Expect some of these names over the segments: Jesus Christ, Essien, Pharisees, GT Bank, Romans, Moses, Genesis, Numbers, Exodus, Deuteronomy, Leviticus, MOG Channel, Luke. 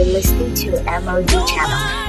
you're listening to MOG Channel.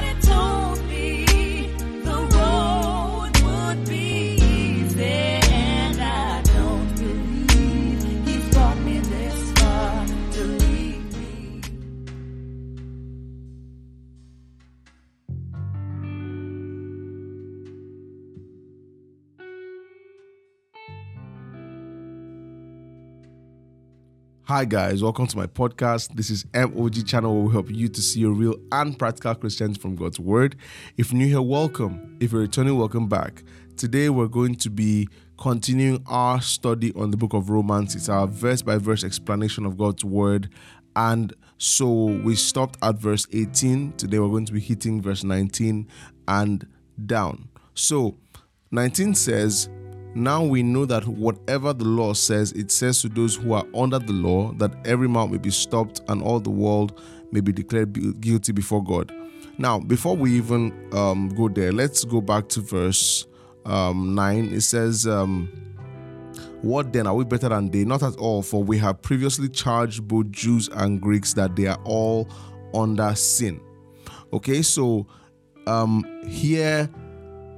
Hi guys, welcome to my podcast. This is MOG Channel, where we help you to see a real and practical Christians from God's Word. If you're new here, welcome. If you're returning, welcome back. Today we're going to be continuing our study on the book of Romans. It's our verse-by-verse explanation of God's Word. And so we stopped at verse 18. Today we're going to be hitting verse 19 and down. So 19 says, "Now we know that whatever the law says, it says to those who are under the law, that every mouth may be stopped and all the world may be declared guilty before God." Now, before we even go there, let's go back to verse 9. It says, "What then? Are we better than they? Not at all, for we have previously charged both Jews and Greeks that they are all under sin." Okay, so here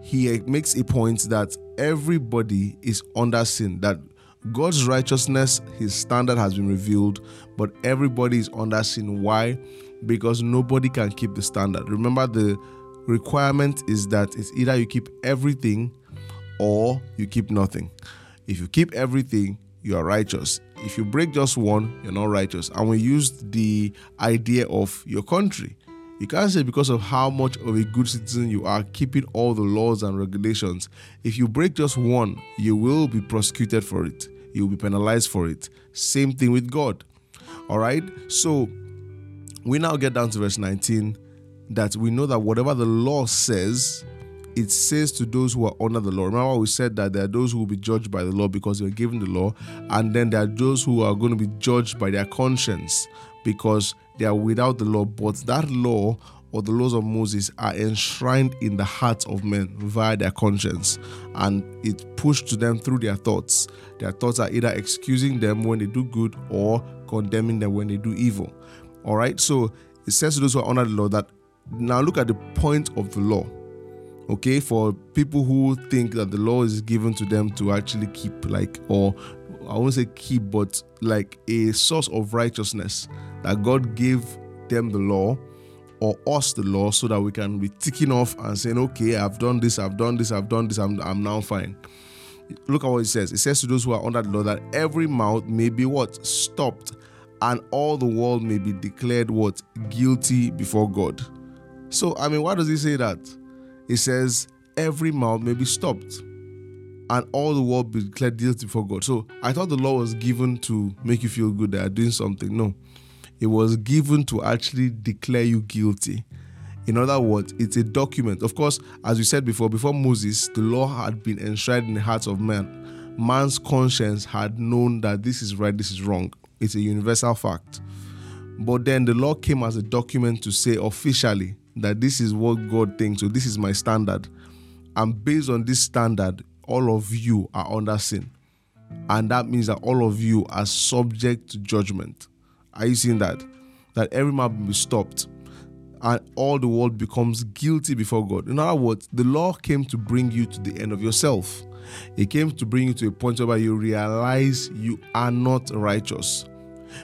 he makes a point that everybody is under sin, that God's righteousness, his standard, has been revealed, but everybody is under sin. Why? Because nobody can keep the standard. Remember, the requirement is that it's either you keep everything or you keep nothing. If you keep everything, you are righteous. If you break just one, you're not righteous. And we used the idea of your country. You can't say because of how much of a good citizen you are, keeping all the laws and regulations. If you break just one, you will be prosecuted for it. You will be penalized for it. Same thing with God. All right? So we now get down to verse 19, that we know that whatever the law says, it says to those who are under the law. Remember, we said that there are those who will be judged by the law because they were given the law, and then there are those who are going to be judged by their conscience because they are without the law, but that law or the laws of Moses are enshrined in the hearts of men via their conscience, and it pushed to them through their thoughts. Their thoughts are either excusing them when they do good or condemning them when they do evil. All right, so it says to those who are under the law that, now look at the point of the law. Okay, for people who think that the law is given to them to actually keep, like, or I won't say keep, but like a source of righteousness, that God gave them the law, or us the law, so that we can be ticking off and saying, okay, I've done this, I'm now fine. Look at what it says. It says to those who are under the law that every mouth may be what? Stopped, and all the world may be declared what? Guilty before God. So, I mean, why does he say that? It says every mouth may be stopped and all the world be declared guilty before God. So I thought the law was given to make you feel good that you're doing something. No, it was given to actually declare you guilty. In other words, it's a document. Of course, as we said before Moses, the law had been enshrined in the hearts of man. Man's conscience had known that this is right, this is wrong. It's a universal fact. But then the law came as a document to say officially that this is what God thinks, so this is my standard. And based on this standard, all of you are under sin. And that means that all of you are subject to judgment. Are you seeing that? That every mouth will be stopped and all the world becomes guilty before God. In other words, the law came to bring you to the end of yourself. It came to bring you to a point where you realize you are not righteous.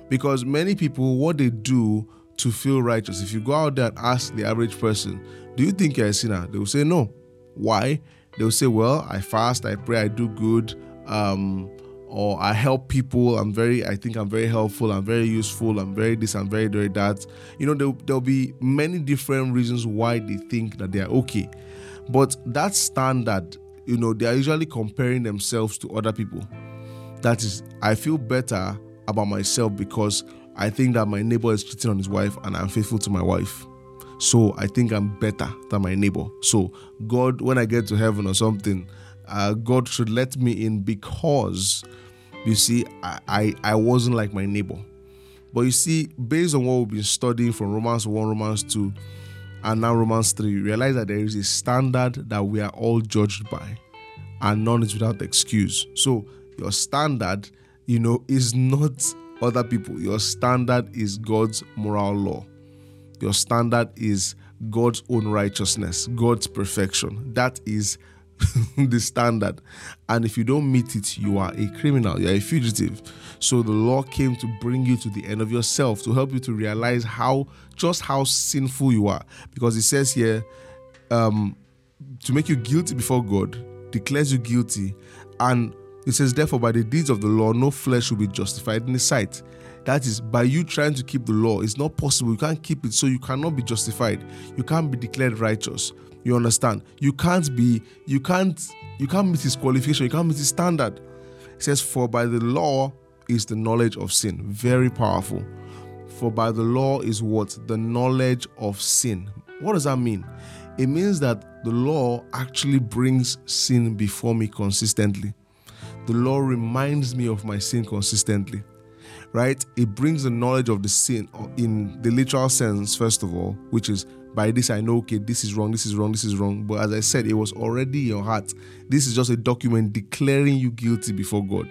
Because many people, what they do to feel righteous, if you go out there and ask the average person, do you think you're a sinner? They will say no. Why? They will say, well, I fast, I pray, I do good, or I help people, I think I'm very helpful, I'm very useful, I'm very this, I'm very, very that. You know, there'll be many different reasons why they think that they are okay. But that standard, you know, they are usually comparing themselves to other people. That is, I feel better about myself because I think that my neighbor is cheating on his wife and I'm faithful to my wife. So I think I'm better than my neighbor. So God, when I get to heaven or something, God should let me in because, you see, I wasn't like my neighbor. But you see, based on what we've been studying from Romans 1, Romans 2, and now Romans 3, you realize that there is a standard that we are all judged by, and none is without excuse. So your standard, you know, is not other people. Your standard is God's moral law. Your standard is God's own righteousness, God's perfection. That is the standard. And if you don't meet it, you are a criminal, you are a fugitive. So the law came to bring you to the end of yourself, to help you to realize just how sinful you are. Because it says here, to make you guilty before God, declares you guilty. And it says, therefore, by the deeds of the law, no flesh will be justified in his sight. That is, by you trying to keep the law, it's not possible. You can't keep it, so you cannot be justified. You can't be declared righteous. You understand? You can't meet his qualification. You can't meet his standard. It says, for by the law is the knowledge of sin. Very powerful. For by the law is what? The knowledge of sin. What does that mean? It means that the law actually brings sin before me consistently. The law reminds me of my sin consistently, right? It brings the knowledge of the sin in the literal sense, first of all, which is by this I know, okay, this is wrong, this is wrong, this is wrong. But as I said, it was already in your heart. This is just a document declaring you guilty before God.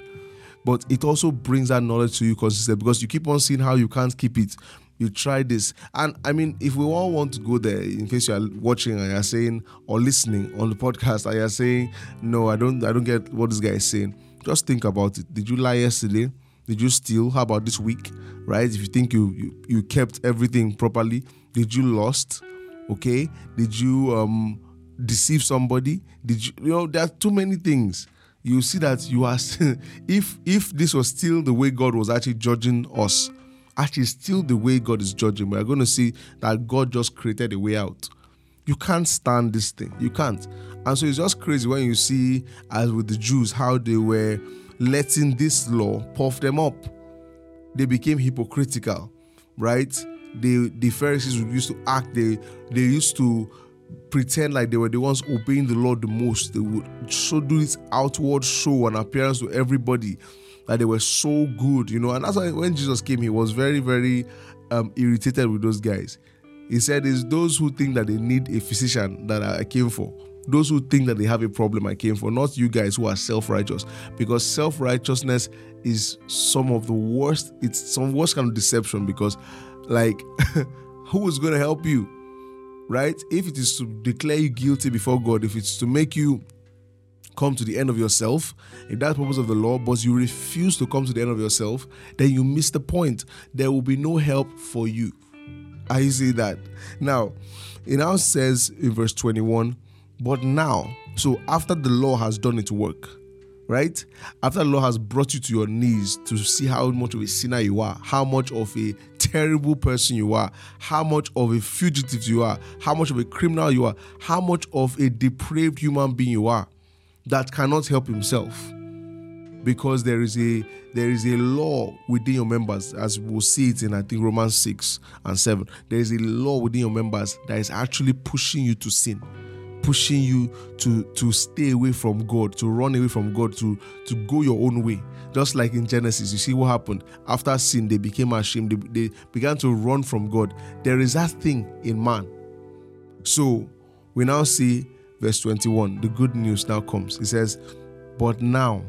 But it also brings that knowledge to you consistently, because you keep on seeing how you can't keep it. You try this. And I mean, if we all want to go there, in case you are watching and you are saying, or listening on the podcast, and you are saying, no, I don't get what this guy is saying. Just think about it. Did you lie yesterday? Did you steal? How about this week? Right? If you think you kept everything properly, did you lost? Okay? Did you deceive somebody? Did you know, there are too many things. You see that you are if this was still the way God was actually judging us, actually still the way God is judging, we're going to see that God just created a way out. You can't stand this thing. You can't. And so it's just crazy when you see, as with the Jews, how they were letting this law puff them up. They became hypocritical, right? The Pharisees used to act, they used to pretend like they were the ones obeying the law the most. They would do this outward show and appearance to everybody that they were so good, you know. And that's why when Jesus came, he was very, very irritated with those guys. He said, it's those who think that they need a physician that I came for. Those who think that they have a problem I came for, not you guys who are self-righteous. Because self-righteousness is some of the worst, it's some worst kind of deception, because like, who is going to help you, right? If it is to declare you guilty before God, if it's to make you come to the end of yourself, if that's the purpose of the law, but you refuse to come to the end of yourself, then you miss the point. There will be no help for you. I see that. Now, it now says in verse 21, but now, so after the law has done its work, right? After the law has brought you to your knees to see how much of a sinner you are, how much of a terrible person you are, how much of a fugitive you are, how much of a criminal you are, how much of a depraved human being you are, that cannot help himself, because there is a law within your members, as we'll see it in, I think, Romans 6 and 7. There is a law within your members that is actually pushing you to sin, pushing you to stay away from God, to run away from God, to go your own way. Just like in Genesis, you see what happened. After sin, they became ashamed. They began to run from God. There is that thing in man. So we now see Verse 21, the good news now comes. It says, but now,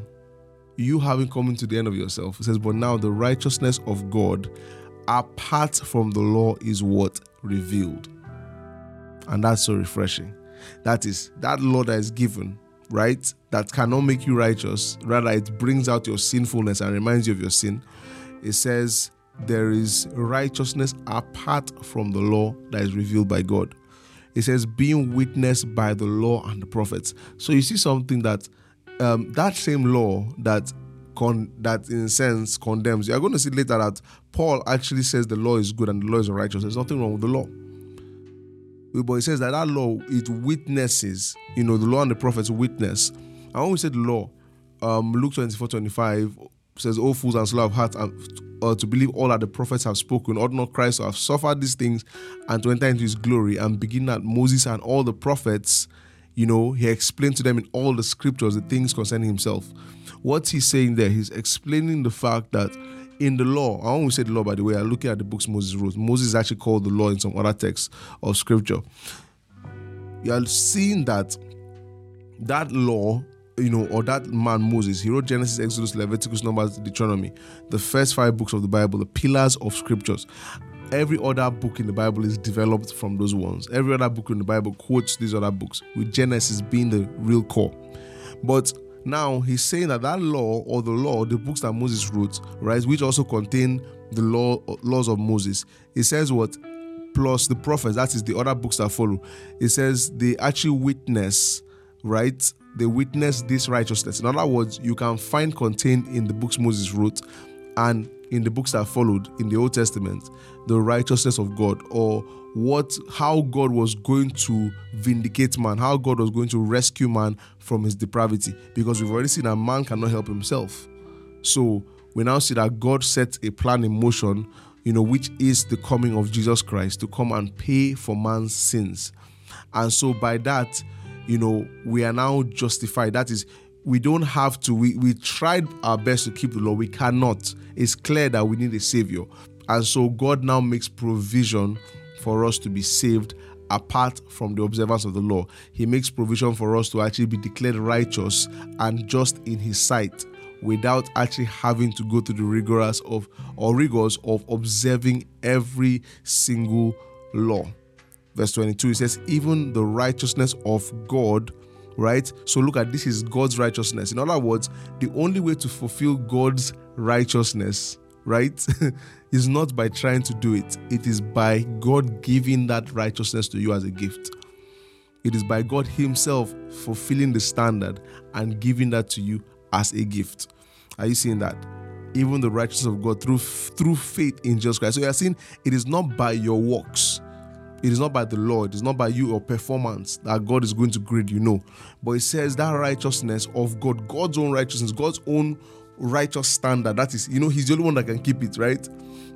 you haven't come to the end of yourself. It says, but now the righteousness of God apart from the law is what? Revealed. And that's so refreshing. That is, that law that is given, right? That cannot make you righteous. Rather, it brings out your sinfulness and reminds you of your sin. It says, there is righteousness apart from the law that is revealed by God. It says, being witnessed by the law and the prophets. So you see something that that same law that in a sense condemns. You are going to see later that Paul actually says the law is good and the law is righteous. There's nothing wrong with the law. But he says that law, it witnesses, you know, the law and the prophets witness. And when we said law, Luke 24:25 says, O fools and slow of heart to believe all that the prophets have spoken, ought not Christ to have suffered these things and to enter into his glory? And beginning at Moses and all the prophets, you know, he explained to them in all the scriptures the things concerning himself. What's he saying there? He's explaining the fact that in the law, I always say the law, by the way, I'm looking at the books Moses wrote. Moses is actually called the law in some other texts of scripture. You are seeing that law, you know, or that man Moses, he wrote Genesis, Exodus, Leviticus, Numbers, Deuteronomy, the first 5 books of the Bible, the pillars of scriptures. Every other book in the Bible is developed from those ones. Every other book in the Bible quotes these other books, with Genesis being the real core. But now he's saying that law, or the law, the books that Moses wrote, right, which also contain the laws of Moses, it says what? Plus the prophets, that is the other books that follow. It says they actually witness, right? They witness this righteousness. In other words, you can find contained in the books Moses wrote and in the books that followed in the Old Testament, the righteousness of God, or how God was going to vindicate man, how God was going to rescue man from his depravity, because we've already seen that man cannot help himself. So we now see that God set a plan in motion, which is the coming of Jesus Christ to come and pay for man's sins. And so by that, we are now justified. That is, we don't have to. We tried our best to keep the law. We cannot. It's clear that we need a Savior. And so God now makes provision for us to be saved apart from the observance of the law. He makes provision for us to actually be declared righteous and just in His sight, without actually having to go through the rigors of observing every single law. Verse 22, it says, even the righteousness of God, right? So look at this, is God's righteousness. In other words, the only way to fulfill God's righteousness, right, is not by trying to do it. It is by God giving that righteousness to you as a gift. It is by God Himself fulfilling the standard and giving that to you as a gift. Are you seeing that? Even the righteousness of God through faith in Jesus Christ. So you are seeing it is not by your works. It is not by the law. It is not by you or performance that God is going to grade, But it says that righteousness of God, God's own righteousness, God's own righteous standard. That is, He's the only one that can keep it, right?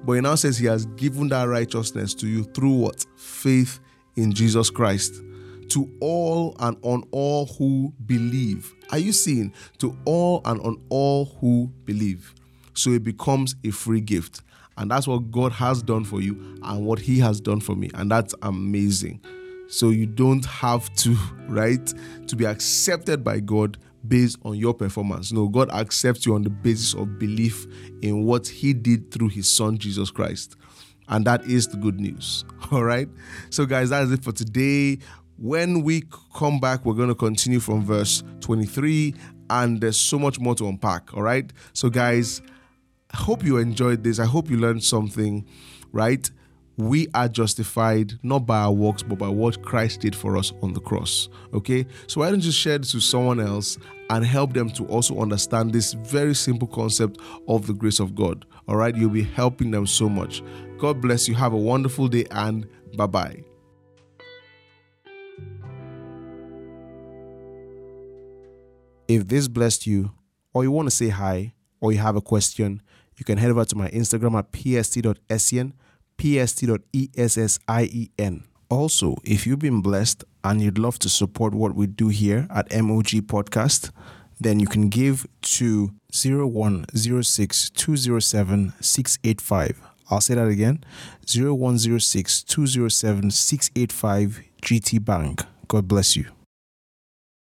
But He now says He has given that righteousness to you through what? Faith in Jesus Christ. To all and on all who believe. Are you seeing? To all and on all who believe. So it becomes a free gift. And that's what God has done for you and what He has done for me. And that's amazing. So you don't have to, right, to be accepted by God based on your performance. No, God accepts you on the basis of belief in what He did through His Son, Jesus Christ. And that is the good news. All right? So guys, that is it for today. When we come back, we're going to continue from verse 23, and there's so much more to unpack, all right? So guys, I hope you enjoyed this. I hope you learned something, right? We are justified not by our works, but by what Christ did for us on the cross, okay? So why don't you share this with someone else and help them to also understand this very simple concept of the grace of God, all right? You'll be helping them so much. God bless you. Have a wonderful day, and bye-bye. If this blessed you, or you want to say hi, or you have a question, you can head over to my Instagram at pst.essien, pst.essien. Also, if you've been blessed and you'd love to support what we do here at MOG Podcast, then you can give to 0106207685. I'll say that again, 0106207685 GT Bank. God bless you.